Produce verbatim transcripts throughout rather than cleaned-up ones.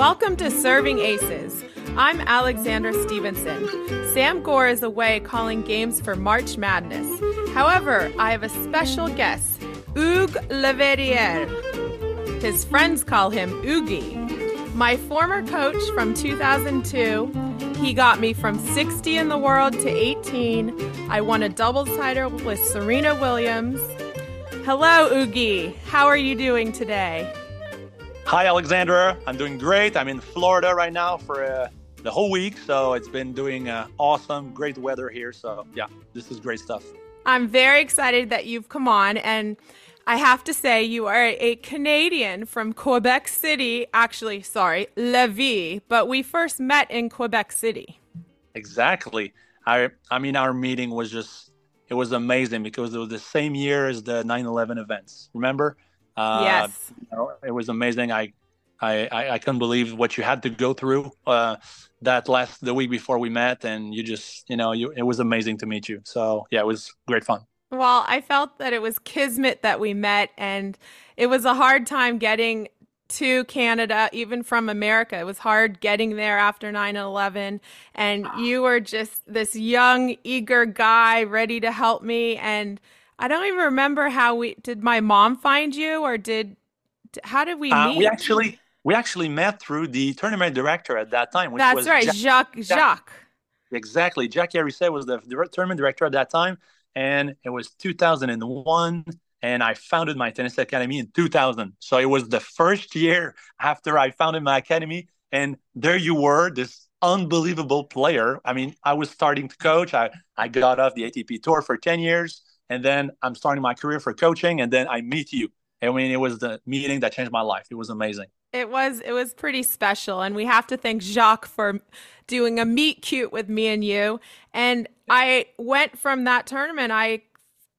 Welcome to Serving Aces. I'm Alexandra Stevenson. Sam Gore is away calling games for March Madness. However, I have a special guest, Hugues Laverdiere. His friends call him Oogie. My former coach from two thousand two, he got me from sixty in the world to eighteen. I won a doubles title with Serena Williams. Hello, Oogie. How are you doing today? Hi, Alexandra. I'm doing great. I'm in Florida right now for uh, the whole week, so it's been doing uh, awesome, great weather here. So yeah, this is great stuff. I'm very excited that you've come on, and I have to say you are a Canadian from Quebec City, actually, sorry, Lévis, but we first met in Quebec City. Exactly. I, I mean, our meeting was just, it was amazing because it was the same year as the nine eleven events, remember? Uh, yes, you know, it was amazing. I, I, I, I couldn't believe what you had to go through uh, that last the week before we met, and you just, you know, you, it was amazing to meet you. So yeah, it was great fun. Well, I felt that it was kismet that we met, and it was a hard time getting to Canada, even from America. It was hard getting there after nine eleven, and you were just this young, eager guy ready to help me. And I don't even remember how we did. My mom find you, or did how did we uh, meet? We actually we actually met through the tournament director at that time. Which That's was right, Jacques. Jacques. Jacques. Exactly, Jacques Arise was the tournament director at that time, and it was two thousand one. And I founded my tennis academy in two thousand. So it was the first year after I founded my academy, and there you were, this unbelievable player. I mean, I was starting to coach. I I got off the A T P tour for ten years. And then I'm starting my career for coaching, and then I meet you. I mean, it was the meeting that changed my life. It was amazing. It was it was pretty special, and we have to thank Jacques for doing a meet cute with me and you. And I went from that tournament, I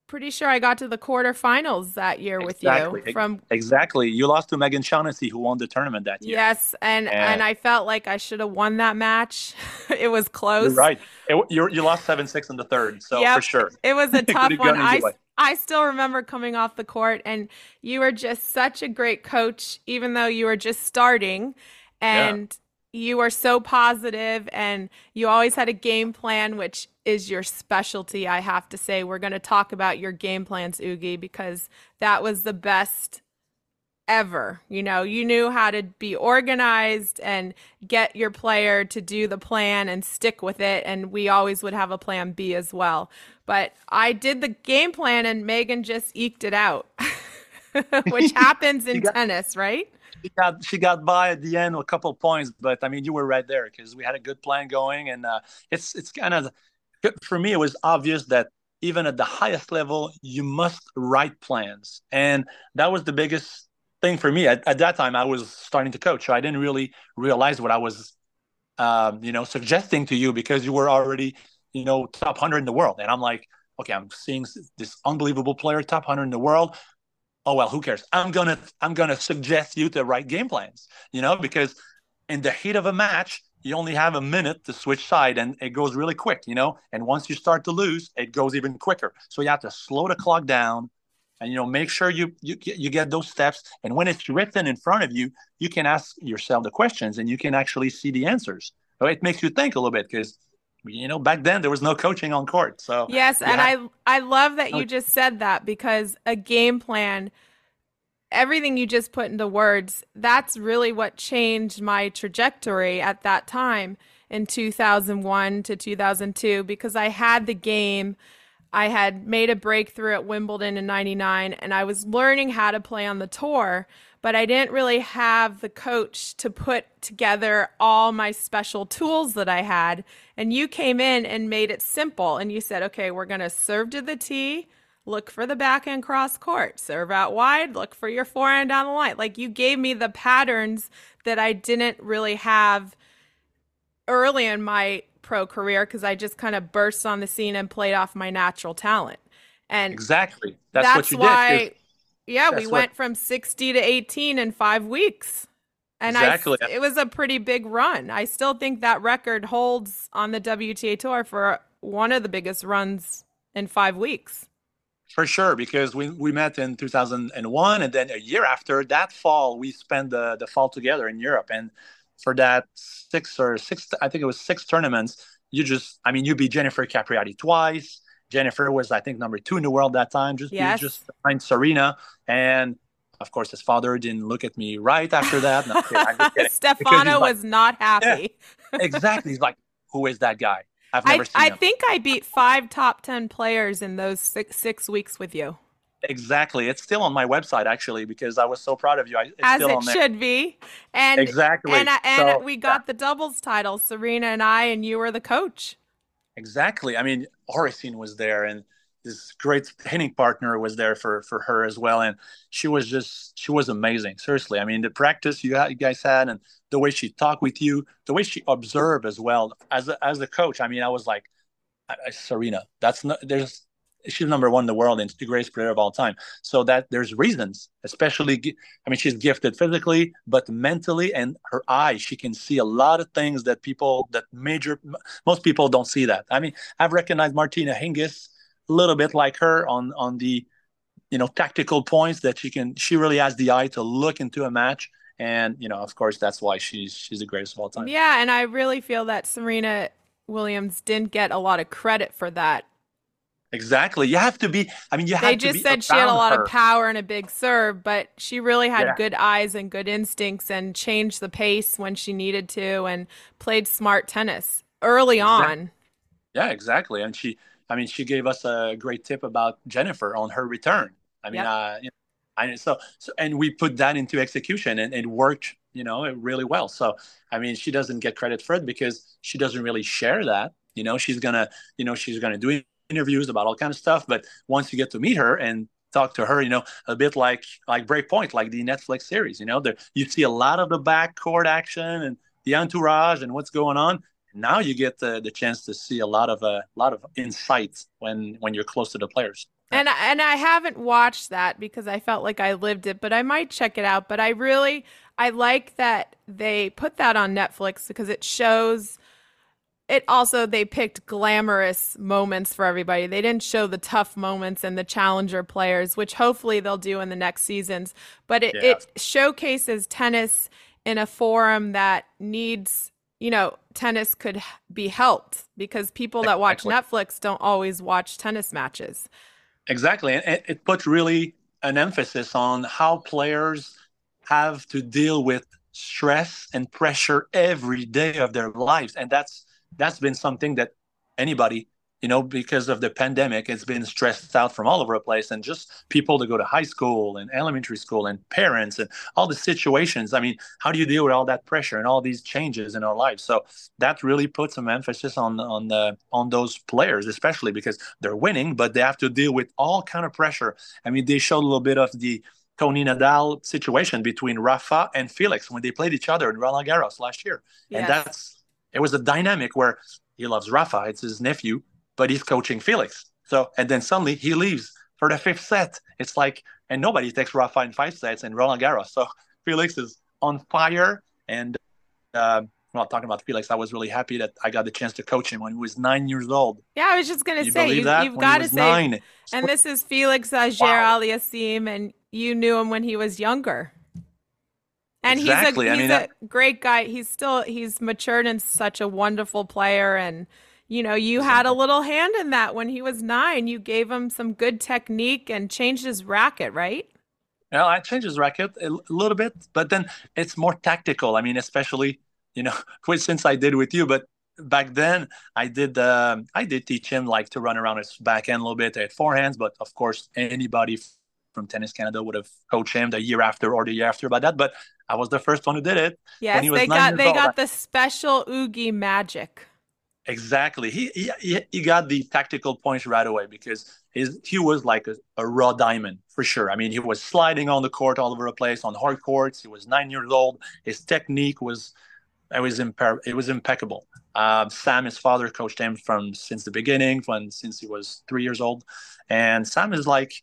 pretty sure I got to the quarterfinals that year exactly. with you. From Exactly. You lost to Megan Shaughnessy, who won the tournament that year. Yes, and, and, and I felt like I should have won that match. It was close. You're right. It, you you lost seven six in the third, so yep, for sure. It was a tough one. I, I still remember coming off the court, and you were just such a great coach, even though you were just starting, and yeah. you were so positive, and you always had a game plan, which is your specialty, I have to say. We're going to talk about your game plans, Oogie, because that was the best ever. You know, you knew how to be organized and get your player to do the plan and stick with it, and we always would have a plan B as well. But I did the game plan, and Megan just eked it out, which happens in got, tennis, right? She got, she got by at the end with a couple of points, but, I mean, you were right there because we had a good plan going, and uh, it's it's kind of – for me, it was obvious that even at the highest level, you must write plans. And that was the biggest thing for me. At, at that time, I was starting to coach. So I didn't really realize what I was, uh, you know, suggesting to you because you were already, you know, top one hundred in the world. And I'm like, okay, I'm seeing this unbelievable player, top one hundred in the world. Oh, well, who cares? I'm going to I'm going to suggest you to write game plans, you know, because in the heat of a match, you only have a minute to switch side, and it goes really quick, you know? And once you start to lose, it goes even quicker. So you have to slow the clock down and, you know, make sure you, you, you get those steps. And when it's written in front of you, you can ask yourself the questions and you can actually see the answers. So it makes you think a little bit because, you know, back then there was no coaching on court. So yes, and have- I I love that you just said that because a game plan – everything you just put into words, that's really what changed my trajectory at that time in two thousand one to two thousand two, because I had the game. I had made a breakthrough at Wimbledon in ninety-nine, and I was learning how to play on the tour, but I didn't really have the coach to put together all my special tools that I had. And you came in and made it simple, and you said, okay, we're going to serve to the tee, look for the backhand cross court, serve out wide, look for your forehand down the line. Like, you gave me the patterns that I didn't really have early in my pro career because I just kind of burst on the scene and played off my natural talent. And exactly. That's, that's what you why, did. Yeah, we what... went from sixty to eighteen in five weeks. And exactly. I, it was a pretty big run. I still think that record holds on the W T A Tour for one of the biggest runs in five weeks. For sure, because we, we met in two thousand one, and then a year after that fall, we spent the, the fall together in Europe. And for that six or six, I think it was six tournaments, you just, I mean, you beat Jennifer Capriati twice. Jennifer was, I think, number two in the world that time, just yes. just behind Serena. And of course, his father didn't look at me right after that. No, I'm just kidding. Stefano was like, not happy. Yeah, exactly. He's like, who is that guy? I've never I, seen I him. think I beat five top ten players in those six, six weeks with you. Exactly. It's still on my website, actually, because I was so proud of you. It's As still it on there. should be. And, exactly. And, and so, we got yeah. the doubles title, Serena and I, and you were the coach. Exactly. I mean, Augustine was there, and this great hitting partner was there for, for her as well. And she was just, she was amazing. Seriously. I mean, the practice you, you guys had and the way she talked with you, the way she observed as well as a, as a coach. I mean, I was like, Serena, that's not, there's, she's number one in the world and the greatest player of all time. So that there's reasons, especially, I mean, she's gifted physically, but mentally, and her eye, she can see a lot of things that people, that major, most people don't see that. I mean, I've recognized Martina Hingis a little bit like her on, on the, you know, tactical points that she can, she really has the eye to look into a match. And, you know, of course, that's why she's, she's the greatest of all time. Yeah. And I really feel that Serena Williams didn't get a lot of credit for that. Exactly. You have to be, I mean, you have to be. They just said she had a lot of power and a big serve, but she really had yeah. good eyes and good instincts and changed the pace when she needed to and played smart tennis early on. Yeah, exactly. And she, I mean, she gave us a great tip about Jennifer on her return. I mean, yep. uh, you know, I so, so, and we put that into execution and it worked, you know, really well. So, I mean, she doesn't get credit for it because she doesn't really share that, you know, she's going to, you know, she's going to do it. Interviews about all kinds of stuff, but once you get to meet her and talk to her, you know, a bit like like Breakpoint, like the Netflix series, you know, there you see a lot of the backcourt action and the entourage and what's going on. Now you get the, the chance to see a lot of a uh, lot of insights when when you're close to the players. And and I haven't watched that because I felt like I lived it, but I might check it out. But I really I like that they put that on Netflix because it shows. It also, they picked glamorous moments for everybody. They didn't show the tough moments and the challenger players, which hopefully they'll do in the next seasons. But it, yeah. it showcases tennis in a forum that needs, you know, tennis could be helped because people that watch exactly. Netflix don't always watch tennis matches. Exactly. And it, it puts really an emphasis on how players have to deal with stress and pressure every day of their lives. And that's, That's been something that anybody, you know, because of the pandemic, it's been stressed out from all over the place. And just people that go to high school and elementary school and parents and all the situations. I mean, how do you deal with all that pressure and all these changes in our lives? So that really puts some emphasis on on the, on those players, especially because they're winning, but they have to deal with all kind of pressure. I mean, they showed a little bit of the Tony Nadal situation between Rafa and Felix when they played each other in Roland Garros last year. Yes. And that's... It was a dynamic where he loves Rafa, it's his nephew, but he's coaching Felix. So, and then suddenly he leaves for the fifth set. It's like, and nobody takes Rafa in five sets in Roland Garros. So Felix is on fire. And uh, well, talking about Felix, I was really happy that I got the chance to coach him when he was nine years old. Yeah, I was just going to say, you, you've got to say, nine. And this is Felix Zajir Aliassime, and you knew him when he was younger. And exactly. he's a, he's I mean, a great guy. He's still, he's matured and such a wonderful player. And, you know, you had a little hand in that when he was nine. You gave him some good technique and changed his racket, right? Well, I changed his racket a little bit, but then it's more tactical. I mean, especially, you know, since I did with you, but back then I did, um, I did teach him like to run around his backhand a little bit at forehands, but of course anybody from Tennis Canada would have coached him the year after or the year after about that. But I was the first one who did it. Yes, they got they old. got the special Oogie magic. Exactly. He, he he got the tactical points right away because his, he was like a, a raw diamond for sure. I mean, he was sliding on the court all over the place on hard courts. He was nine years old. His technique was it was, impe- it was impeccable. Um, Sam, his father, coached him from since the beginning, when since he was three years old. And Sam is like...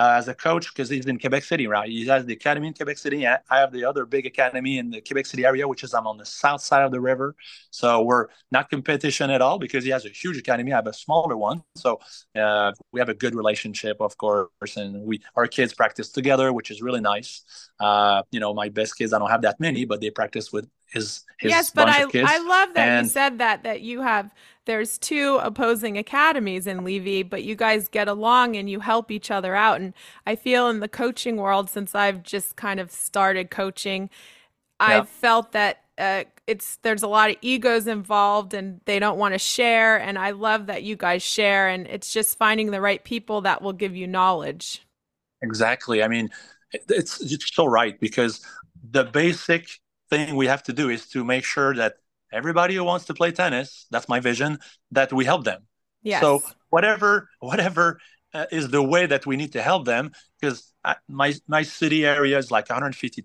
Uh, as a coach, because he's in Quebec City, right? He has the academy in Quebec City. I have the other big academy in the Quebec City area, which is I'm on the south side of the river. So we're not competition at all because he has a huge academy. I have a smaller one. So uh, we have a good relationship, of course. And we our kids practice together, which is really nice. Uh, you know, my best kids, I don't have that many, but they practice with is his yes, bunch but I, of kids. I love that and, you said that, that you have, there's two opposing academies in Levy, but you guys get along and you help each other out. And I feel in the coaching world, since I've just kind of started coaching, yeah. I've felt that uh, it's there's a lot of egos involved and they don't want to share. And I love that you guys share, and it's just finding the right people that will give you knowledge. Exactly. I mean, it's, it's so right, because the basic thing we have to do is to make sure that everybody who wants to play tennis, that's my vision, that we help them. Yes. So whatever whatever uh, is the way that we need to help them, because I, my my city area is like one hundred fifty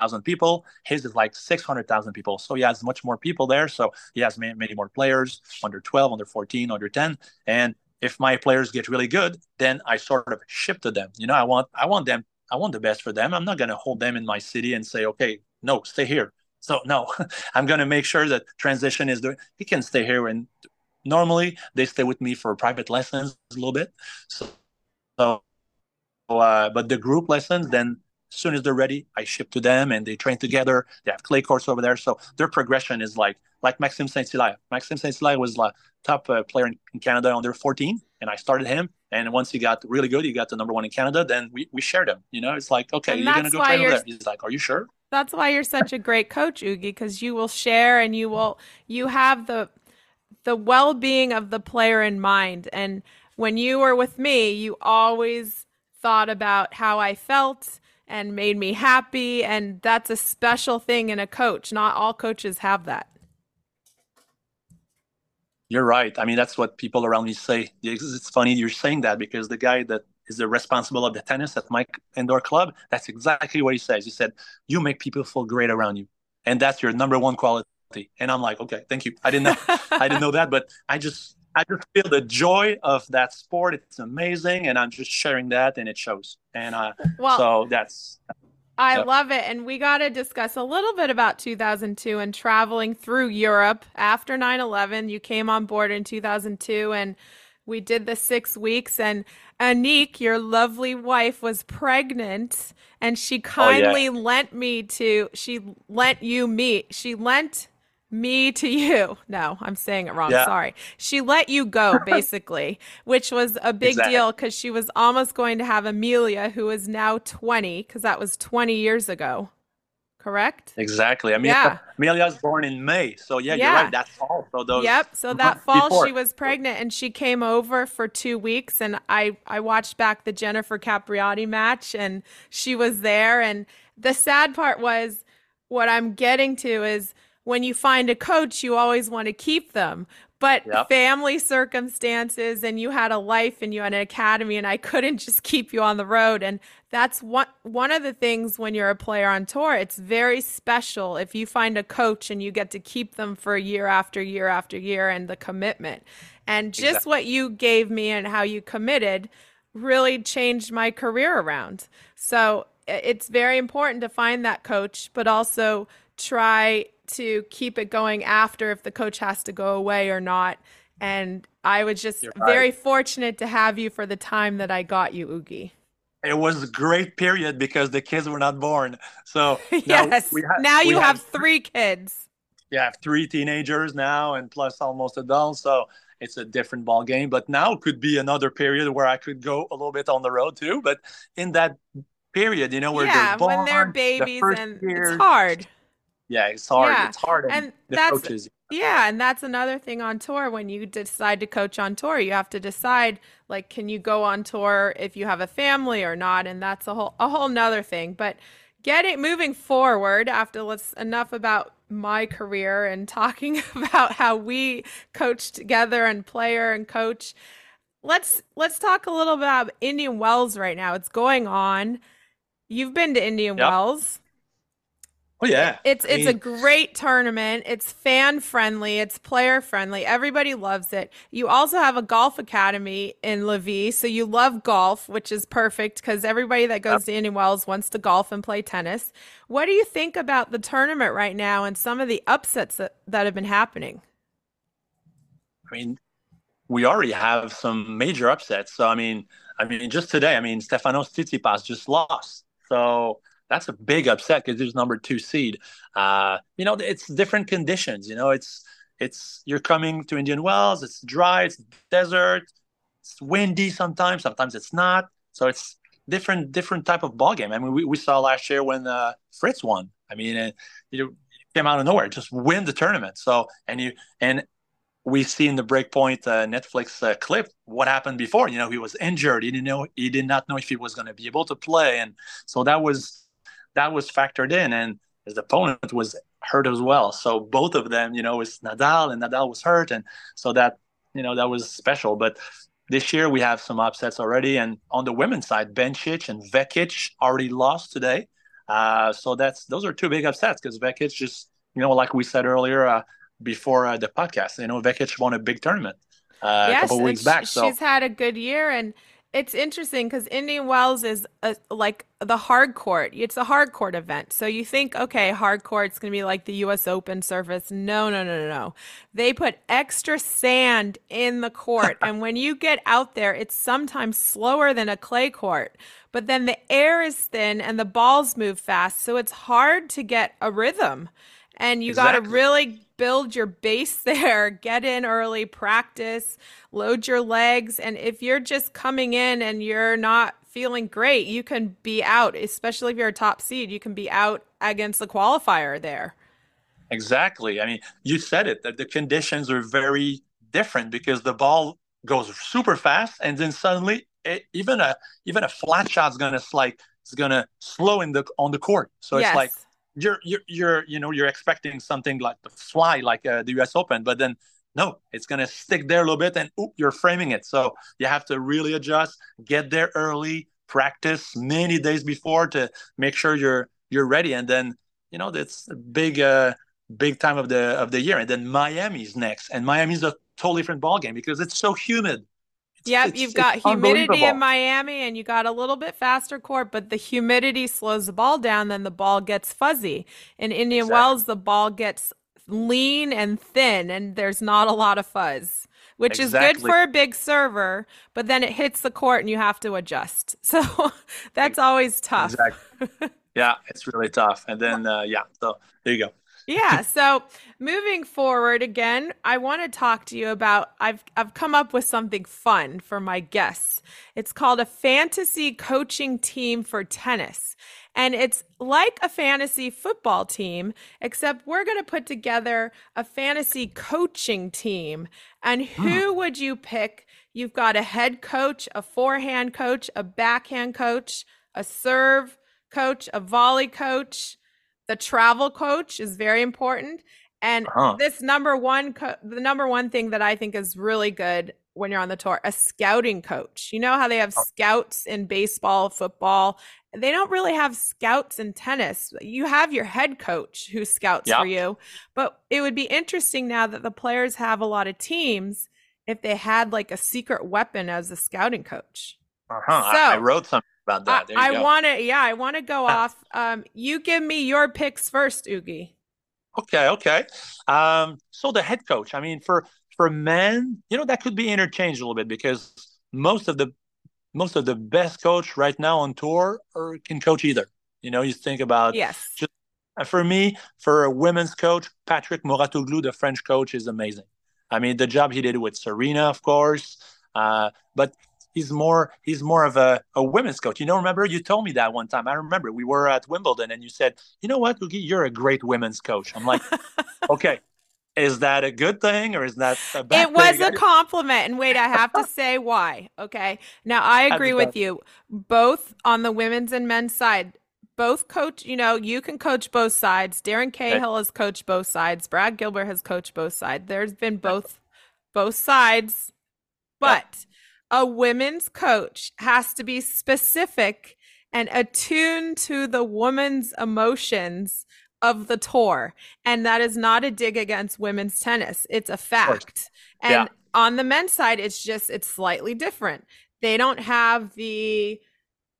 thousand people. His is like six hundred thousand people. So he has much more people there. So he has many, many more players, under twelve, under fourteen, under ten. And if my players get really good, then I sort of ship to them. You know, I want I want them, I want the best for them. I'm not going to hold them in my city and say, okay, no, stay here. So no, I'm going to make sure that transition is doing, he can stay here. And normally they stay with me for private lessons a little bit. So, so uh, but the group lessons, then as soon as they're ready, I ship to them and they train together. They have clay courts over there. So their progression is like, like Maxime Saint-Hilaire. Maxime Saint-Hilaire was the top uh, player in, in Canada under fourteen. And I started him. And once he got really good, he got the number one in Canada, then we, we shared him. You know, it's like, okay, and you're going to go train over there. He's like, are you sure? That's why you're such a great coach, Hugues, because you will share and you will you have the the well-being of the player in mind. And when you were with me, you always thought about how I felt and made me happy. And that's a special thing in a coach. Not all coaches have that. You're right. I mean, that's what people around me say. It's funny you're saying that, because the guy that is the responsible of the tennis at my indoor club, that's exactly what he says. He said, you make people feel great around you. And that's your number one quality. And I'm like, okay, thank you. I didn't know, I didn't know that, but I just, I just feel the joy of that sport. It's amazing. And I'm just sharing that, and it shows. And uh, well, so that's, I so. love it. And we got to discuss a little bit about two thousand two and traveling through Europe after nine eleven. You came on board in two thousand two, and we did the six weeks, and Anique, your lovely wife, was pregnant, and she kindly oh, yeah. lent me to, she lent you me, she lent me to you. No, I'm saying it wrong. Yeah. Sorry. She let you go, basically, which was a big exactly. deal, because she was almost going to have Amelia, who is now twenty, because that was twenty years ago. Correct? Exactly. I mean, yeah. Amelia was born in May. So yeah, yeah, you're right. That's fall. So those Yep. So that fall before. She was pregnant, and she came over for two weeks. And I, I watched back the Jennifer Capriati match, and she was there. And the sad part was, what I'm getting to is, when you find a coach, you always want to keep them. But yep. family circumstances, and you had a life, and you had an academy, and I couldn't just keep you on the road. And that's one, one of the things when you're a player on tour, it's very special if you find a coach and you get to keep them for year after year after year, and the commitment. And just exactly. what you gave me and how you committed really changed my career around. So it's very important to find that coach, but also try to keep it going after, if the coach has to go away or not. And I was just right. very fortunate to have you for the time that I got you, Hugues. It was a great period, because the kids were not born. So yes, now, we ha- now you we have, have three kids. You have three teenagers now, and plus almost adults. So it's a different ball game. But now could be another period where I could go a little bit on the road too. But in that period, you know, where yeah, they're born, when they're babies, the and year, it's hard. Yeah, it's hard. Yeah. It's hard. And, and that's, coaches. yeah. And that's another thing on tour. When you decide to coach on tour, you have to decide, like, can you go on tour if you have a family or not? And that's a whole, a whole nother thing, but get it moving forward after let's enough about my career and talking about how we coach together and player and coach. Let's, let's talk a little bit about Indian Wells right now. It's going on. You've been to Indian yep. Wells. Oh, yeah. It's it's I mean, a great tournament. It's fan friendly. It's player friendly. Everybody loves it. You also have a golf academy in Lviv, so you love golf, which is perfect, because everybody that goes to Indian Wells wants to golf and play tennis. What do you think about the tournament right now and some of the upsets that, that have been happening? I mean, we already have some major upsets. So, I mean, I mean, just today, I mean, Stefanos Tsitsipas just lost. So that's a big upset because there's number two seed. Uh, you know, it's different conditions. You know, it's it's you're coming to Indian Wells. It's dry. It's desert. It's windy sometimes. Sometimes it's not. So it's different different type of ball game. I mean, we, we saw last year when uh, Fritz won. I mean, it, you know, came out of nowhere, just win the tournament. So and you and. We've seen the Breakpoint uh, Netflix uh, clip. What happened before? You know, he was injured. He didn't know. He did not know if he was going to be able to play, and so that was that was factored in. And his opponent was hurt as well. So both of them, you know, it's Nadal, and Nadal was hurt, and so that you know that was special. But this year we have some upsets already, and on the women's side, Bencic and Vekic already lost today. Uh, so that's those are two big upsets because Vekic just, you know, like we said earlier. Uh, before uh, the podcast, you know, Vekic won a big tournament uh, yes, a couple weeks back. She, so she's had a good year, and it's interesting because Indian Wells is a, like the hard court. It's a hard court event. So you think, okay, hard court's going to be like the U S Open surface. No, no, no, no, no. They put extra sand in the court. And when you get out there, it's sometimes slower than a clay court, but then the air is thin and the balls move fast. So it's hard to get a rhythm. And you exactly. got to really build your base there, get in early, practice, load your legs. And if you're just coming in and you're not feeling great, you can be out, especially if you're a top seed, you can be out against the qualifier there. Exactly. I mean, you said it, that the conditions are very different because the ball goes super fast and then suddenly it, even a even a flat shot's going to like it's going to slow in the on the court. So yes. it's like You're, you're, you're, you know, you're expecting something like the fly, like uh, the U S Open, but then no, it's going to stick there a little bit and oop, you're framing it. So you have to really adjust, get there early, practice many days before to make sure you're, you're ready. And then, you know, that's a big, uh, big time of the, of the year. And then Miami's next, and Miami's a totally different ballgame because it's so humid. Yep, it's, you've got humidity in Miami and you got a little bit faster court, but the humidity slows the ball down, then the ball gets fuzzy. In Indian exactly. Wells, the ball gets lean and thin and there's not a lot of fuzz, which exactly. is good for a big server, but then it hits the court and you have to adjust. So that's always tough. Exactly. Yeah, it's really tough. And then, uh, yeah, so there you go. Yeah. So moving forward again, I want to talk to you about, I've, I've come up with something fun for my guests. It's called a fantasy coaching team for tennis. And it's like a fantasy football team, except we're going to put together a fantasy coaching team. And who mm. would you pick? You've got a head coach, a forehand coach, a backhand coach, a serve coach, a volley coach. The travel coach is very important. And uh-huh. this number one, co- the number one thing that I think is really good when you're on the tour, a scouting coach. You know how they have scouts in baseball, football. They don't really have scouts in tennis. You have your head coach who scouts yep. for you, but it would be interesting now that the players have a lot of teams if they had like a secret weapon as a scouting coach. Uh-huh. So, I-, I wrote something about that. There you I want to, yeah, I want to go off. Um, you give me your picks first, Hugues. Okay, okay. Um, so the head coach, I mean, for for men, you know, that could be interchanged a little bit because most of the most of the best coach right now on tour are, can coach either. You know, you think about yes. Just, for me, for a women's coach, Patrick Mouratoglou, the French coach, is amazing. I mean, the job he did with Serena, of course, uh, but. He's more he's more of a, a women's coach. You know, remember you told me that one time. I remember we were at Wimbledon and you said, you know what, Hugues, you're a great women's coach. I'm like, okay, is that a good thing or is that a bad thing? It was thing? a compliment. And wait, I have to say why. Okay. Now, I agree with you. Both on the women's and men's side, both coach, you know, you can coach both sides. Darren Cahill has coached both sides. Brad Gilbert has coached both sides. There's been both both sides. But yeah. A women's coach has to be specific and attuned to the woman's emotions of the tour. And that is not a dig against women's tennis. It's a fact. And yeah. on the men's side, it's just, it's slightly different. They don't have the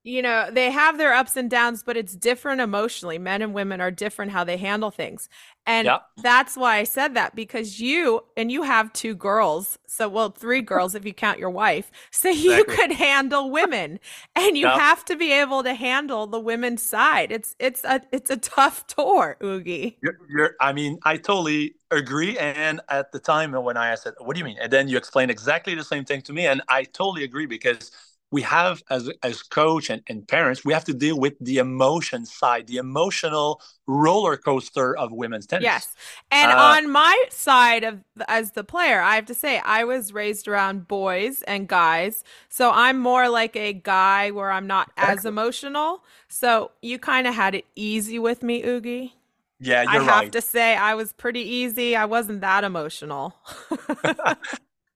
you know, they have their ups and downs, but it's different emotionally. Men and women are different how they handle things. And yep. that's why I said that, because you, and you have two girls. So, well, three girls, if you count your wife. So exactly. you could handle women, and you yep. have to be able to handle the women's side. It's, it's a, it's a tough tour, Oogie. You're, you're, I mean, I totally agree. And at the time when I said, what do you mean? And then you explained exactly the same thing to me. And I totally agree, because we have, as as coach and, and parents, we have to deal with the emotion side, the emotional roller coaster of women's tennis. Yes. And uh, on my side of as the player, I have to say I was raised around boys and guys. So I'm more like a guy where I'm not exactly. as emotional. So you kind of had it easy with me, Oogie. Yeah, you're right. I have right. to say I was pretty easy. I wasn't that emotional.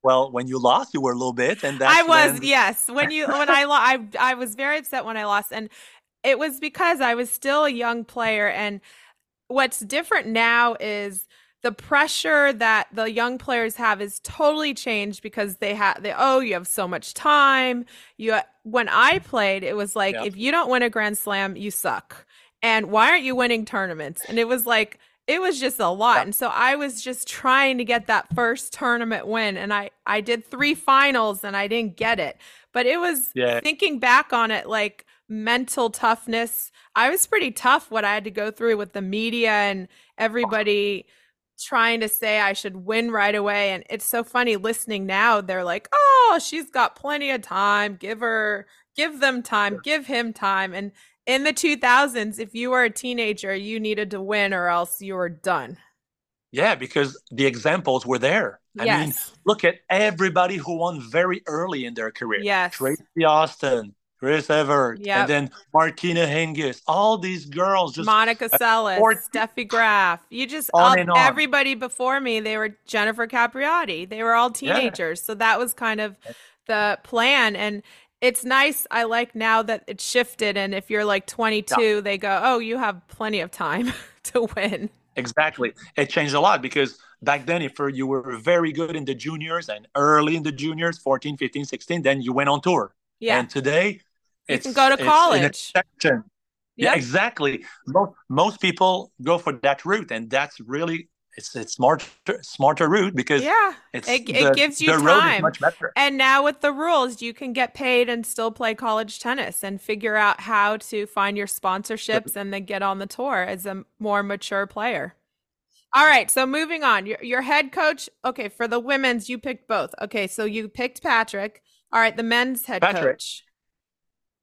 Well, when you lost, you were a little bit, and that's I was, when... yes. When you, when I, lo- I, I was very upset when I lost, and it was because I was still a young player. And what's different now is the pressure that the young players have is totally changed, because they have, they oh, you have so much time. You, when I played, it was like yeah. if you don't win a Grand Slam, you suck, and why aren't you winning tournaments? And it was like. It was just a lot. Yeah. And so I was just trying to get that first tournament win. And I, I did three finals and I didn't get it. But it was yeah. thinking back on it, like mental toughness. I was pretty tough what I had to go through with the media and everybody trying to say I should win right away. And it's so funny listening now. They're like, oh, she's got plenty of time. Give her, give them time, sure. give him time. And in the two thousands, if you were a teenager, you needed to win or else you were done. Yeah, because the examples were there. I yes. mean, look at everybody who won very early in their career. Yes. Tracy Austin, Chris Evert, yep. and then Martina Hingis. All these girls. Just Monica Seles, or- Steffi Graf. You just, on all, on. Everybody before me, they were Jennifer Capriati. They were all teenagers. Yeah. So that was kind of the plan. And it's nice. I like now that it shifted. And if you're like twenty-two, yeah. they go, oh, you have plenty of time to win. Exactly. It changed a lot, because back then, if you were very good in the juniors and early in the juniors, fourteen, fifteen, sixteen, then you went on tour. Yeah. And today, you it's, can go to college. It's an exception. Yep. Yeah, exactly. Most, most people go for that route. And that's really It's it's smarter smarter route, because yeah, it's it, the, it gives you the time. Road is much better. And now with the rules, you can get paid and still play college tennis and figure out how to find your sponsorships and then get on the tour as a more mature player. All right, so moving on, your your head coach. Okay, for the women's, you picked both. Okay, so you picked Patrick. All right, the men's head Patrick. coach.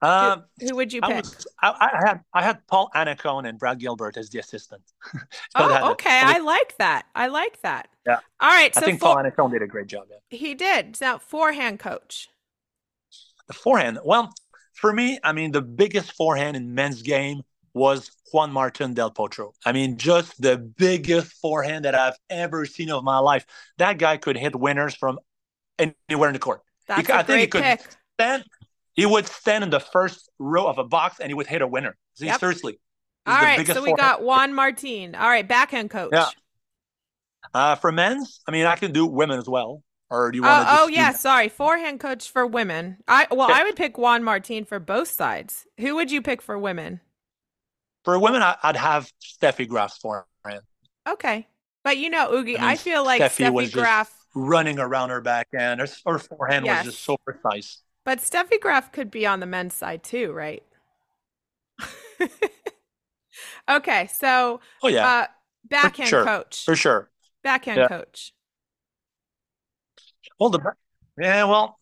Um, who, who would you pick? I, was, I, I had I had Paul Annacone and Brad Gilbert as the assistant. so oh, okay. A, I like that. I like that. Yeah. All right. I so think for, Paul Annacone did a great job. Yeah. He did. Now, forehand coach. The forehand. Well, for me, I mean, the biggest forehand in men's game was Juan Martín del Potro. I mean, just the biggest forehand that I've ever seen of my life. That guy could hit winners from anywhere in the court. That's he, a I great think he pick. Could stand. He would stand in the first row of a box and he would hit a winner. See, yep. Seriously. All right, so we forehand. got Juan Martín. All right, backhand coach. Yeah. Uh, for men's, I mean, I can do women as well. Or do you want to uh, Oh, yeah, sorry. Forehand coach for women. I Well, okay. I would pick Juan Martín for both sides. Who would you pick for women? For women, I, I'd have Steffi Graf's forehand. Okay. But, you know, Oogie, I, mean, I feel like Steffi, Steffi was Graf just running around her backhand. Her, her forehand yes. was just so precise. But Steffi Graf could be on the men's side too, right? Okay, so oh, yeah. uh, backhand for sure. coach. For sure. Backhand yeah. coach. Well, the yeah, well,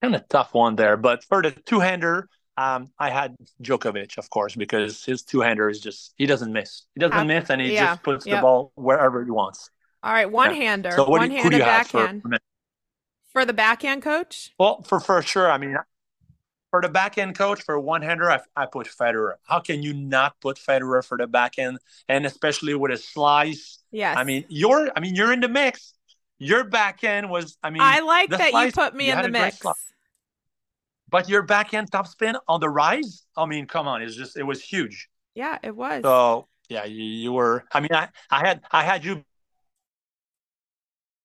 kind of tough one there. But for the two-hander, um, I had Djokovic, of course, because his two-hander is just, he doesn't miss. He doesn't I, miss, and he yeah. just puts yep. the ball wherever he wants. All right, one-hander. Yeah. So what one-hander do you, do you backhand. For, for For the backhand coach? Well, for, for sure. I mean, for the backhand coach, for one-hander, I, I put Federer. How can you not put Federer for the backhand? And especially with a slice. Yes. I mean, you're I mean, you're in the mix. Your backhand was, I mean. I like that slice, you put me you in the mix. But your backhand topspin on the rise? I mean, come on. It's just, it was huge. Yeah, it was. So, yeah, you, you were, I mean, I, I had I had you.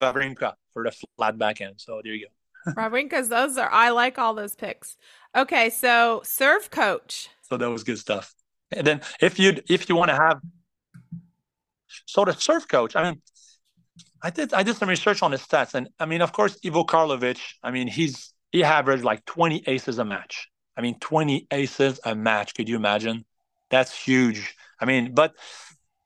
Wawrinka for the flat backhand. So there you go. Wawrinka's, those are, I like all those picks. Okay, so serve coach. So that was good stuff. And then if you if you want to have, so the serve coach, I mean, I did I did some research on his stats, and I mean, of course, Ivo Karlovic, I mean, he's he averaged like twenty aces a match. I mean, twenty aces a match. Could you imagine? That's huge. I mean, but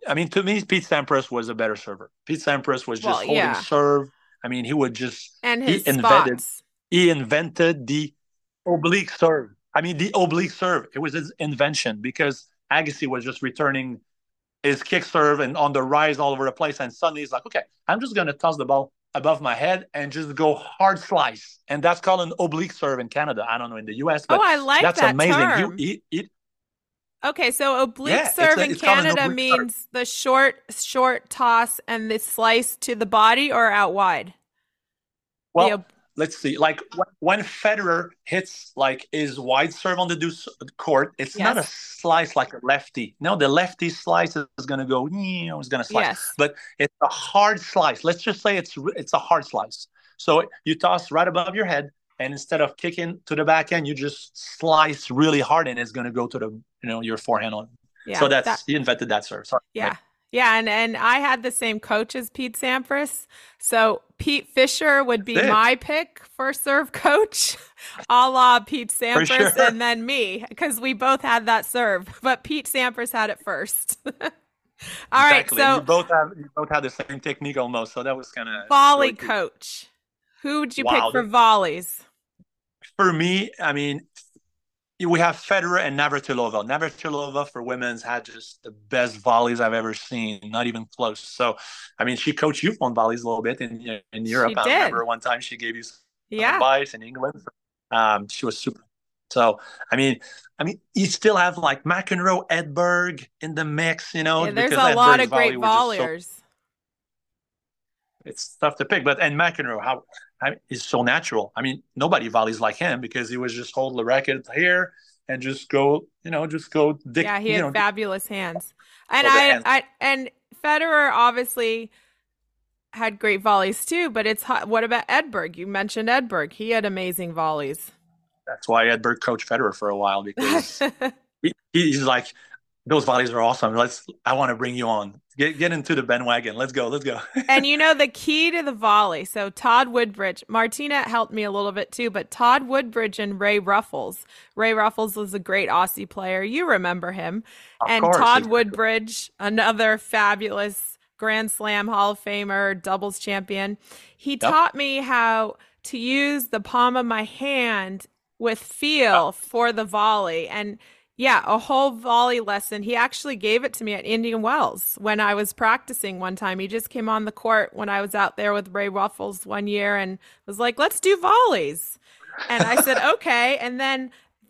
I mean, to me, Pete Sampras was a better server. Pete Sampras was just well, holding yeah. serve. I mean, he would just and his he invented spots. he invented the oblique serve. I mean, the oblique serve. It was his invention because Agassi was just returning his kick serve and on the rise all over the place. And suddenly he's like, okay, I'm just going to toss the ball above my head and just go hard slice. And that's called an oblique serve in Canada. I don't know in the U S, but oh, I like that's that amazing. Term. You, he, he, okay, so oblique yeah, serve a, in Canada means serve. the short, short toss and the slice to the body or out wide? Well, ob- let's see. Like when Federer hits like his wide serve on the deuce court, it's yes. not a slice like a lefty. No, the lefty slice is going to go, you know, it's going to slice. Yes. But it's a hard slice. Let's just say it's it's a hard slice. So you toss right above your head. And instead of kicking to the back end, you just slice really hard and it's going to go to the, you know, your forehand. On. Yeah, so that's, that, he invented that serve. Sorry. Yeah. Right. Yeah. And, and I had the same coach as Pete Sampras. So Pete Fisher would be my pick for serve coach, a la Pete Sampras sure. and then me, because we both had that serve, but Pete Sampras had it first. All exactly. right. So you both, have, you both had the same technique almost. So that was kind of. Volley really coach. Who would you wow. pick for volleys? For me, I mean, we have Federer and Navratilova. Navratilova for women's had just the best volleys I've ever seen, not even close. So, I mean, she coached youth on volleys a little bit in in Europe. She I did. remember one time she gave you some yeah. advice in England. Um, she was super. So, I mean, I mean, you still have like McEnroe, Edberg in the mix, you know. Yeah, there's a Edberg's lot of great volley volleyers. So, it's tough to pick, but and McEnroe, how. I mean, it's so natural. I mean, nobody volleys like him because he was just hold the racket here and just go, you know, just go. Dick, yeah, he had know, fabulous hands. And I, hands. I, and Federer obviously had great volleys too. But it's hot. What about Edberg? You mentioned Edberg. He had amazing volleys. That's why Edberg coached Federer for a while because he, he's like, those volleys are awesome. Let's. I want to bring you on. Get get into the bandwagon. Let's go. Let's go. And you know, the key to the volley. So Todd Woodbridge, Martina helped me a little bit too, but Todd Woodbridge and Ray Ruffles. Ray Ruffles was a great Aussie player. You remember him. Of and course. Todd Woodbridge, another fabulous Grand Slam Hall of Famer, doubles champion. He yep. taught me how to use the palm of my hand with feel oh. for the volley. And yeah, a whole volley lesson. He actually gave it to me at Indian Wells when I was practicing one time. He just came on the court when I was out there with Ray Ruffles one year and was like, let's do volleys. And I said, okay. And then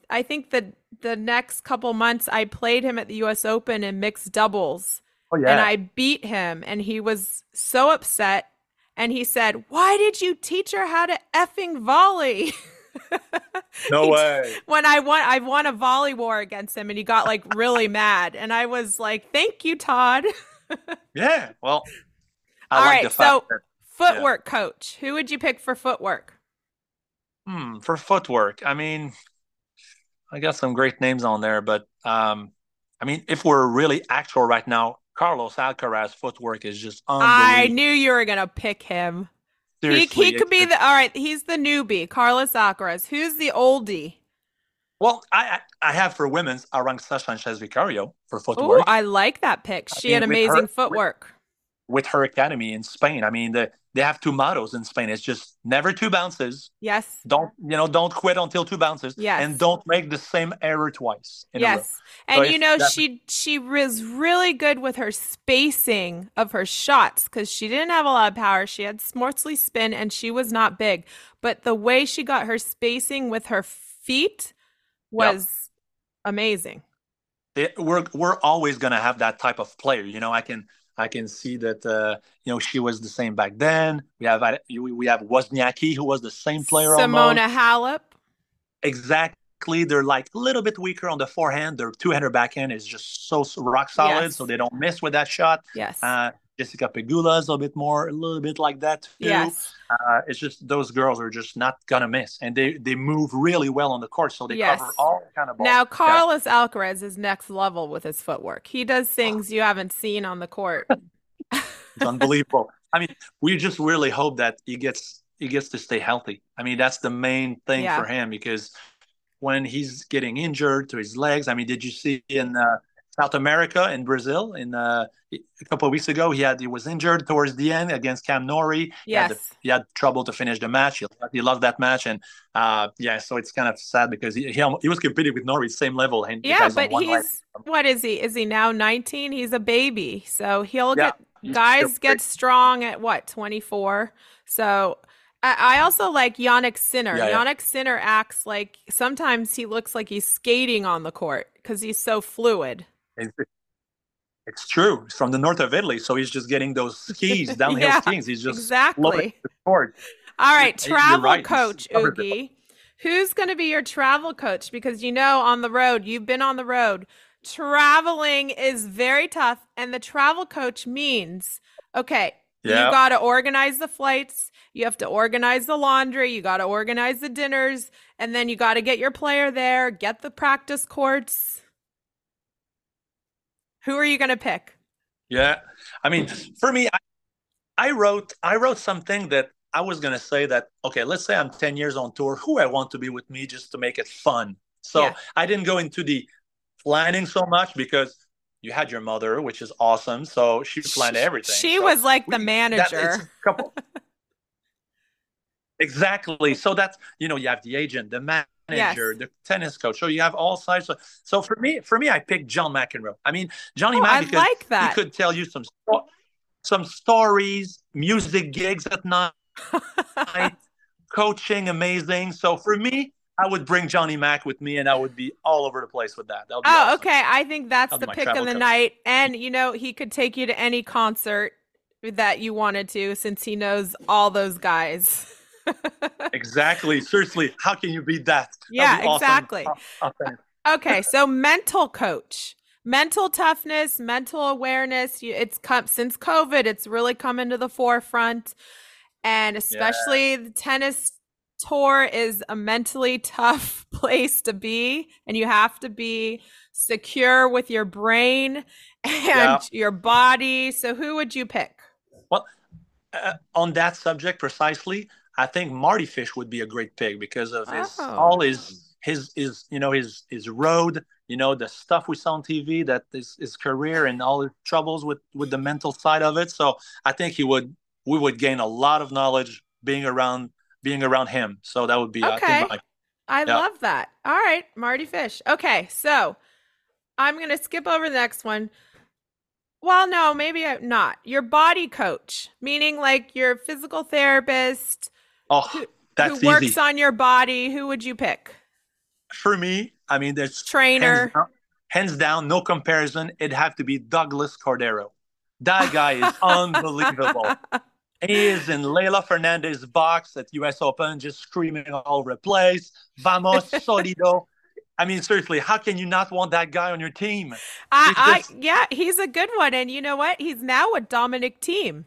I think that the next couple months I played him at the U S Open in mixed doubles. Oh, yeah. And I beat him and he was so upset. And he said, why did you teach her how to effing volley? No way. When I won, I won a volley war against him and he got like really mad. And I was like, thank you, Todd. Yeah. Well, I all like right. The fact so that, footwork yeah. coach, who would you pick for footwork? Hmm. For footwork. I mean, I got some great names on there, but um, I mean, if we're really actual right now, Carlos Alcaraz footwork is just unbelievable. I knew you were going to pick him. He, he could be the all right. He's the newbie, Carlos Alcaraz. Who's the oldie? Well, I I, I have for women's Arantxa Sanchez-Vicario for footwork. Oh, I like that pick. She I mean, had amazing her, footwork with, with her academy in Spain. I mean, the, they have two mottos in Spain. It's just never two bounces. Yes. Don't you know? Don't quit until two bounces. Yes. And don't make the same error twice. In yes. A row. And so you know she she was really good with her spacing of her shots because she didn't have a lot of power. She had mostly spin and she was not big, but the way she got her spacing with her feet was yep. amazing. It, we're we're always gonna have that type of player. You know, I can. I can see that, uh, you know, she was the same back then. We have we have Wozniacki, who was the same player. Simona Halep. Exactly. They're like a little bit weaker on the forehand. Their two-hander backhand is just so rock solid, yes. so they don't miss with that shot. Yes. Uh, Jessica Pegula's a bit more, a little bit like that too. Yes. Uh, it's just those girls are just not gonna miss, and they they move really well on the court, so they yes. cover all kind of balls. Now, Carlos yeah. Alcaraz is next level with his footwork. He does things you haven't seen on the court. It's unbelievable. I mean, we just really hope that he gets he gets to stay healthy. I mean, that's the main thing yeah. for him, because when he's getting injured to his legs, I mean, did you see in uh, South America in Brazil in uh, a couple of weeks ago, he had he was injured towards the end against Cam Norrie. Yes. He had, the, he had trouble to finish the match. He, he loved that match. And uh, yeah, so it's kind of sad because he he, he was competing with Norrie, same level. And yeah, but on he's, what is he? Is he now nineteen? He's a baby. So he'll yeah. get, guys get strong at what, twenty-four? So I, I also like Yannick Sinner. Yeah, Yannick yeah. Sinner acts like, sometimes he looks like he's skating on the court because he's so fluid. It's true. He's from the north of Italy, so he's just getting those skis, downhill yeah, skis. He's just exactly. the board. All right, it, travel right. coach, Hugues. Who's going to be your travel coach? Because you know, on the road, you've been on the road. Traveling is very tough, and the travel coach means, okay, yeah. you got to organize the flights. You have to organize the laundry. You got to organize the dinners, and then you got to get your player there, get the practice courts. Who are you going to pick? Yeah. I mean, for me, I, I wrote I wrote something that I was going to say that, okay, let's say I'm ten years on tour, who I want to be with me just to make it fun. So yeah. I didn't go into the planning so much because you had your mother, which is awesome. So she planned everything. She so was like we, the manager. That, it's a couple. Exactly. So that's, you know, you have the agent, the manager. Manager, yes. the tennis coach. So you have all sides. So, so for me, for me, I picked John McEnroe. I mean, Johnny oh, McEnroe, like that. He could tell you some sto- some stories, music gigs at night, coaching, amazing. So for me, I would bring Johnny Mac with me, and I would be all over the place with that. That would be oh, awesome. Okay. I think that's That'd the pick of the coach. Night. And, you know, he could take you to any concert that you wanted to since he knows all those guys. Exactly. Seriously, how can you beat that? Yeah, be awesome. Exactly. Awesome. Okay, so mental coach, mental toughness, mental awareness. It's come since COVID. It's really come into the forefront, and especially yeah. the tennis tour is a mentally tough place to be, and you have to be secure with your brain and yeah. your body. So, who would you pick? Well, uh, on that subject precisely. I think Marty Fish would be a great pick because of his oh. all his his his you know his his road, you know, the stuff we saw on T V, that his, his career and all the troubles with, with the mental side of it. So I think he would we would gain a lot of knowledge being around being around him. So that would be okay. I, think my, I yeah. love that. All right, Marty Fish. Okay, so I'm gonna skip over the next one. Well, no, maybe I'm not. Your body coach, meaning like your physical therapist. Oh, who, that's who works easy. On your body? Who would you pick? For me, I mean, there's trainer, hands down, hands down, no comparison. It'd have to be Douglas Cordero. That guy is unbelievable. He is in Leylah Fernandez's box at U S Open, just screaming all over the place. Vamos, solido. I mean, seriously, how can you not want that guy on your team? I, I yeah, he's a good one, and you know what? He's now with Dominic Thiem.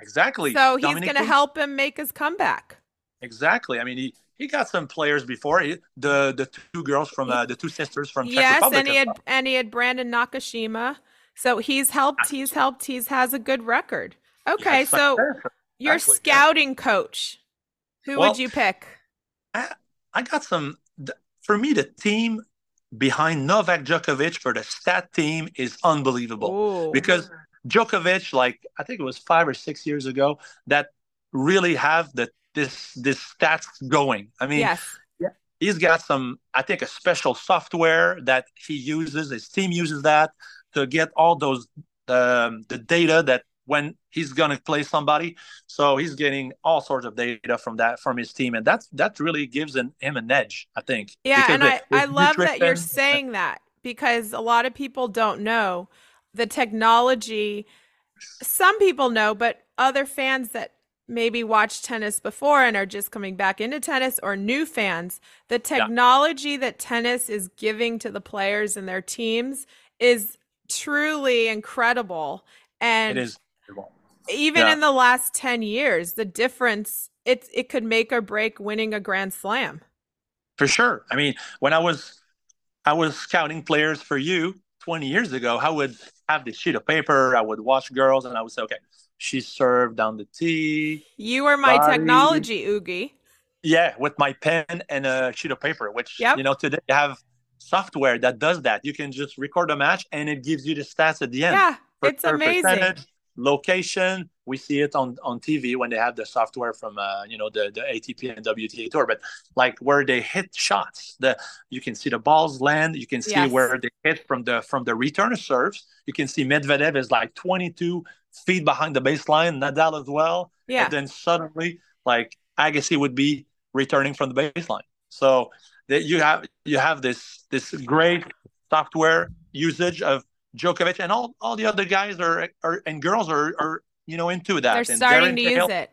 Exactly. So he's going to help him make his comeback. Exactly. I mean, he, he got some players before he, the the two girls from uh, the two sisters from Czech yes, Republic. Yes, and he had well. and he had Brandon Nakashima. So he's helped. He's helped. He's has a good record. Okay, so your exactly. scouting coach, who well, would you pick? I, I got some. Th- For me, the team behind Novak Djokovic for the stat team is unbelievable. Ooh. Because Djokovic, like I think it was five or six years ago, that really have the this this stats going. I mean, yes. yeah. he's got some, I think, a special software that he uses. His team uses that to get all those um, the data that when he's gonna play somebody. So he's getting all sorts of data from that from his team, and that's that really gives an, him an edge, I think. Yeah, and I, I love that you're saying that, because a lot of people don't know the technology. Some people know, but other fans that maybe watched tennis before and are just coming back into tennis, or new fans, the technology yeah. that tennis is giving to the players and their teams is truly incredible. And it is. basketball. Even yeah. in the last ten years, the difference, it, it could make or break winning a Grand Slam. For sure. I mean, when I was I was scouting players for you twenty years ago, I would have this sheet of paper. I would watch girls, and I would say, okay, she served down the tee. You were my body. Technology, Oogie. Yeah, with my pen and a sheet of paper, which, yep. you know, today you have software that does that. You can just record a match, and it gives you the stats at the end. Yeah, per, it's per amazing. Percentage. Location, we see it on on T V when they have the software from uh you know the the A T P and W T A tour, but like where they hit shots, the you can see the balls land, you can see yes. where they hit from the from the return serves. You can see Medvedev is like twenty-two feet behind the baseline, Nadal as well, yeah, and then suddenly like Agassi would be returning from the baseline. So that you have you have this this great software usage of Djokovic, and all, all the other guys are, are and girls are, are, you know, into that. They're and starting they're to use it.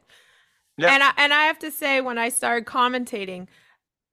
Yeah. And I, and I have to say, when I started commentating,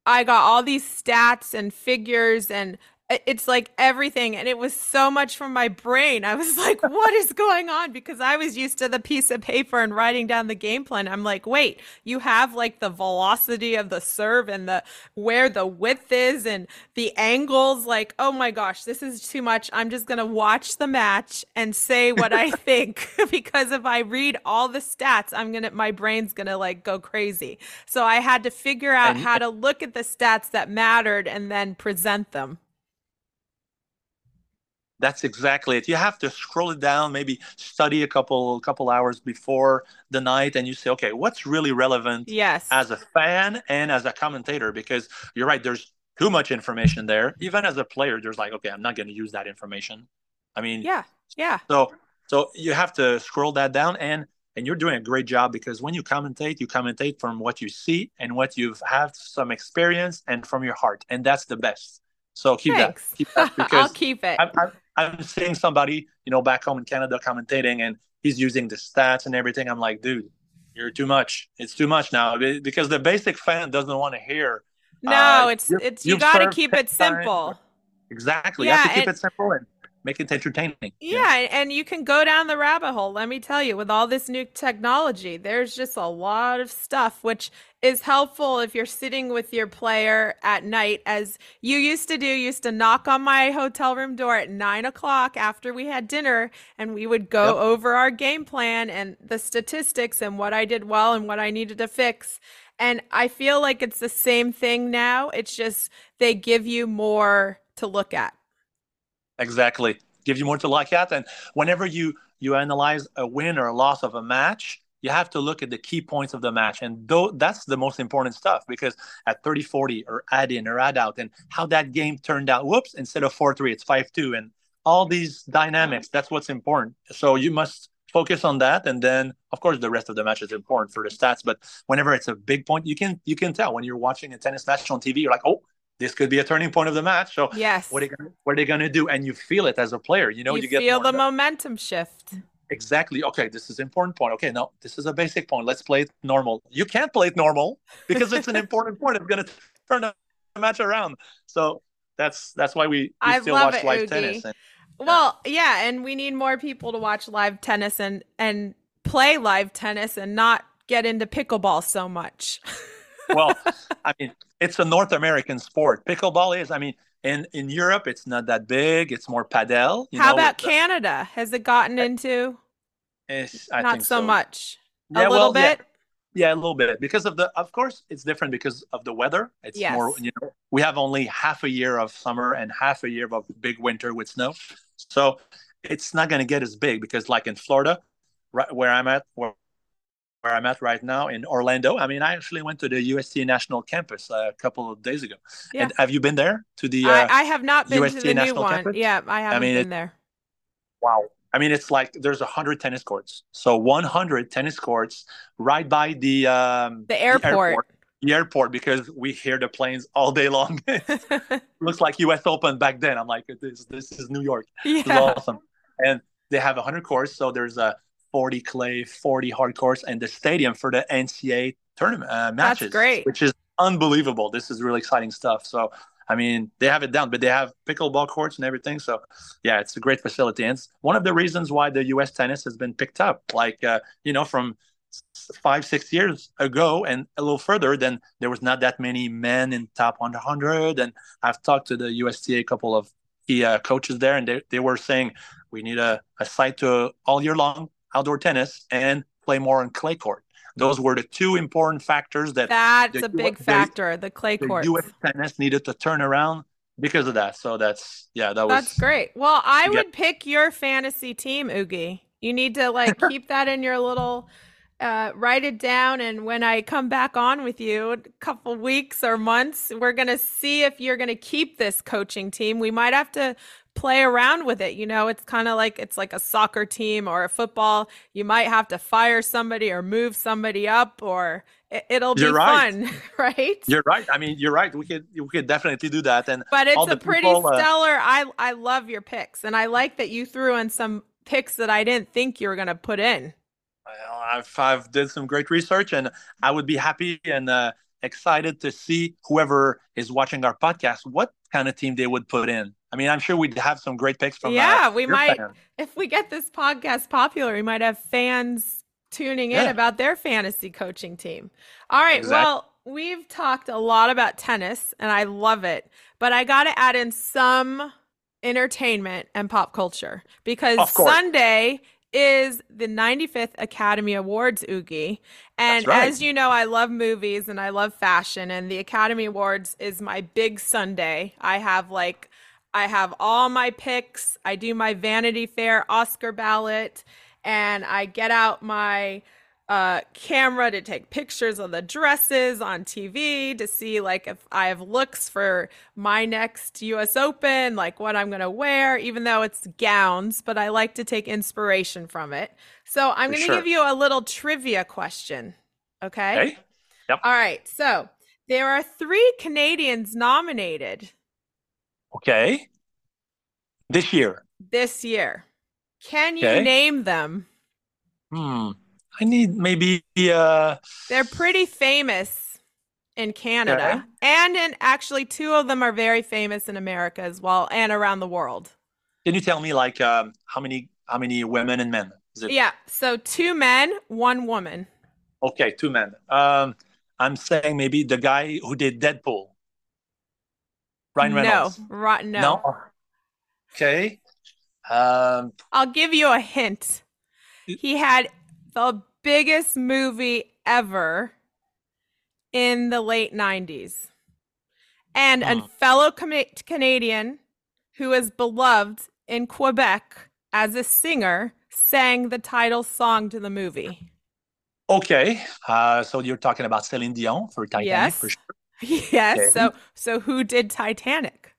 I got all these stats and figures, and it's like everything. And it was so much from my brain. I was like, what is going on? Because I was used to the piece of paper and writing down the game plan. I'm like, wait, you have like the velocity of the serve and the where the width is and the angles. Like, oh my gosh, this is too much. I'm just going to watch the match and say what I think, because if I read all the stats, I'm going to, my brain's going to like go crazy. So I had to figure out how to look at the stats that mattered and then present them. That's exactly it. You have to scroll it down, maybe study a couple couple hours before the night, and you say, okay, what's really relevant yes. as a fan and as a commentator? Because you're right, there's too much information there. Even as a player, there's like, okay, I'm not going to use that information. I mean, yeah, yeah. So so you have to scroll that down, and and you're doing a great job, because when you commentate, you commentate from what you see and what you've had some experience and from your heart, and that's the best. So keep Thanks. that. Keep that, because I'll keep it. I, I, I'm seeing somebody, you know, back home in Canada commentating, and he's using the stats and everything. I'm like, dude, you're too much. It's too much now, because the basic fan doesn't want to hear. No, uh, it's it's you got to keep it simple. Time. Exactly. Yeah, you have to keep and, it simple and make it entertaining. Yeah, yeah, and you can go down the rabbit hole. Let me tell you, with all this new technology, there's just a lot of stuff, which is helpful if you're sitting with your player at night, as you used to do. You used to knock on my hotel room door at nine o'clock after we had dinner, and we would go yep. over our game plan and the statistics and what I did well and what I needed to fix. And I feel like it's the same thing now. It's just they give you more to look at. Exactly. Give you more to look at. And whenever you, you analyze a win or a loss of a match, you have to look at the key points of the match. And though that's the most important stuff, because at thirty forty or add in or add out and how that game turned out, whoops, instead of four three, it's five two. And all these dynamics, that's what's important. So you must focus on that. And then, of course, the rest of the match is important for the stats. But whenever it's a big point, you can you can tell when you're watching a tennis match on T V, you're like, oh, this could be a turning point of the match. So yes. what are they gonna, what are they going to do? And you feel it as a player. You know, you, you get feel the done. momentum shift. Exactly. Okay, this is an important point. Okay, no, this is a basic point. Let's play it normal. You can't play it normal because it's an important point. It's going to turn the match around. So that's that's why we, we I still watch it, live Oogie. tennis. And, yeah. Well, yeah, and we need more people to watch live tennis and, and play live tennis and not get into pickleball so much. Well, I mean, it's a North American sport. Pickleball is, I mean, in, in Europe, it's not that big. It's more padel. You How know, about Canada? The, Has it gotten into? It's, I not think so, so much. Yeah, a little well, bit? Yeah. yeah, a little bit. Because of the, of course, it's different because of the weather. It's yes. more, you know, we have only half a year of summer and half a year of big winter with snow. So it's not going to get as big, because like in Florida, right where I'm at, where Where I'm at right now in Orlando. I mean, I actually went to the U S T A National Campus uh, a couple of days ago. Yeah. And have you been there to the? Uh, I, I have not been U S T A to the National new one. Campus? Yeah, I haven't I mean, been it, there. Wow. I mean, it's like there's a hundred tennis courts. So one hundred tennis courts right by the um, the airport. The airport. The airport, because we hear the planes all day long. Looks like U S Open back then. I'm like, this this is New York. Yeah. It's awesome. And they have a hundred courts. So there's a forty clay, forty hard courts, and the stadium for the N C A A tournament uh, matches. That's great. Which is unbelievable. This is really exciting stuff. So I mean, they have it down, but they have pickleball courts and everything. So, yeah, it's a great facility. And it's one of the reasons why the U S tennis has been picked up, like, uh, you know, from five, six years ago and a little further, then there was not that many men in top one hundred. And I've talked to the U S T A, a couple of the uh, coaches there, and they, they were saying, we need a, a site to all year long outdoor tennis and play more on clay court. Those were the two important factors that that's a big U S, factor. The clay court, the U S tennis needed to turn around because of that. So that's, yeah, that was, that's great. Well, I yeah. would pick your fantasy team, Oogie. You need to like keep that in your little, uh, write it down. And when I come back on with you a couple weeks or months, we're going to see if you're going to keep this coaching team. We might have to play around with it. You know, it's kind of like, it's like a soccer team or a football. You might have to fire somebody or move somebody up, or it, it'll be right. fun, right? You're right. I mean, you're right. We could, we could definitely do that. And but it's all a the pretty people, stellar. Uh, I, I love your picks, and I like that you threw in some picks that I didn't think you were going to put in. Well, I've, I've did some great research, and I would be happy and, uh, excited to see whoever is watching our podcast, what kind of team they would put in. I mean, I'm sure we'd have some great picks from yeah, uh, we might. Fans. If we get this podcast popular, we might have fans tuning in yeah. about their fantasy coaching team. All right. Exactly. Well, we've talked a lot about tennis, and I love it, but I got to add in some entertainment and pop culture, because Sunday is the ninety-fifth Academy Awards, Oogie. And right. as you know, I love movies and I love fashion, and the Academy Awards is my big Sunday. I have like, I have all my picks. I do my Vanity Fair Oscar ballot, and I get out my uh, camera to take pictures of the dresses on T V to see like if I have looks for my next U S Open, like what I'm going to wear, even though it's gowns, but I like to take inspiration from it. So I'm going to sure. give you a little trivia question. Okay. Okay. Yep. All right. So there are three Canadians nominated. Okay. This year. This year. Can you okay. name them? Hmm. I need maybe uh they're pretty famous in Canada. Okay. And in actually two of them are very famous in America as well and around the world. Can you tell me like um how many how many women and men? Is it Yeah, so two men, one woman. Okay, two men. Um I'm saying maybe the guy who did Deadpool. Ryan Reynolds. No, Ra- no. no. Okay. Um, I'll give you a hint. He had the biggest movie ever in the late nineties. And hmm. a fellow com- Canadian who is beloved in Quebec as a singer sang the title song to the movie. Okay. Uh, so you're talking about Céline Dion for Titanic yes. for sure. Yes. Okay. So, so who did Titanic?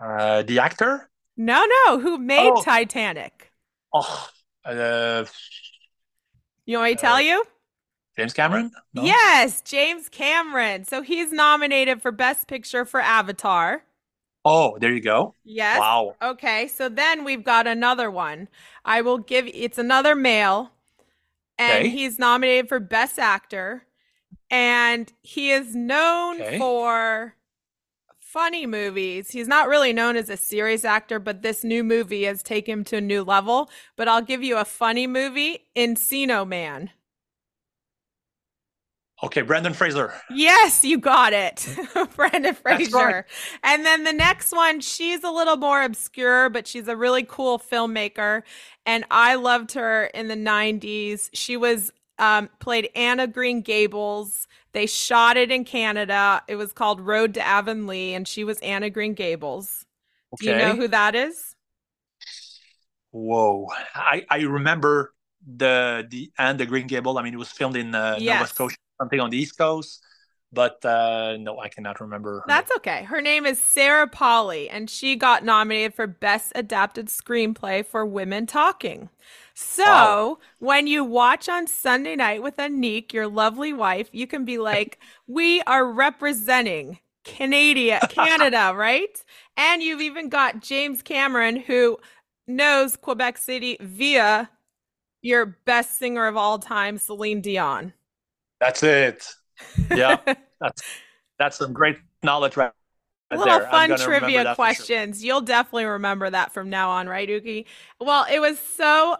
Uh, the actor? No, no. Who made oh. Titanic? Oh, uh, you want me to uh, tell you? James Cameron? No? Yes, James Cameron. So he's nominated for Best Picture for Avatar. Oh, there you go. Yes. Wow. Okay. So then we've got another one. I will give. It's another male, and okay. he's nominated for Best Actor. And he is known okay. for funny movies. He's not really known as a serious actor, but this new movie has taken him to a new level. But I'll give you a funny movie, Encino Man. Okay, Brendan Fraser. Yes, you got it. Brendan Fraser. Right. And then the next one, she's a little more obscure, but she's a really cool filmmaker. And I loved her in the nineties. She was Um, played Anna Green Gables. They shot it in Canada. It was called Road to Avonlea, and she was Anna Green Gables. Okay. Do you know who that is? Whoa. I, I remember the the Anna Green Gables. I mean, it was filmed in uh, yes. Nova Scotia, something on the East Coast. But uh, no, I cannot remember her. That's okay. Her name is Sarah Polley, and she got nominated for Best Adapted Screenplay for Women Talking. So wow. when you watch on Sunday night with Anique, your lovely wife, you can be like, we are representing Canada, Canada, right? And you've even got James Cameron, who knows Quebec City via your best singer of all time, Celine Dion. That's it. Yeah, that's, that's some great knowledge right Little fun trivia questions. Sure. You'll definitely remember that from now on, right, Hugues? Well, it was so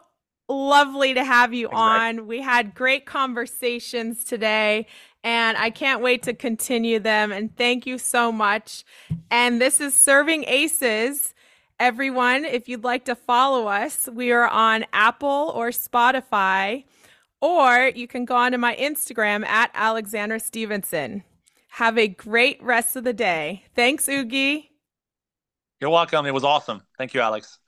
lovely to have you exactly. on. We had great conversations today, and I can't wait to continue them. And thank you so much. And this is Serving Aces. Everyone, if you'd like to follow us, we are on Apple or Spotify, or you can go onto my Instagram at Alexandra Stevenson. Have a great rest of the day. Thanks, Hugues. You're welcome. It was awesome. Thank you, Alex.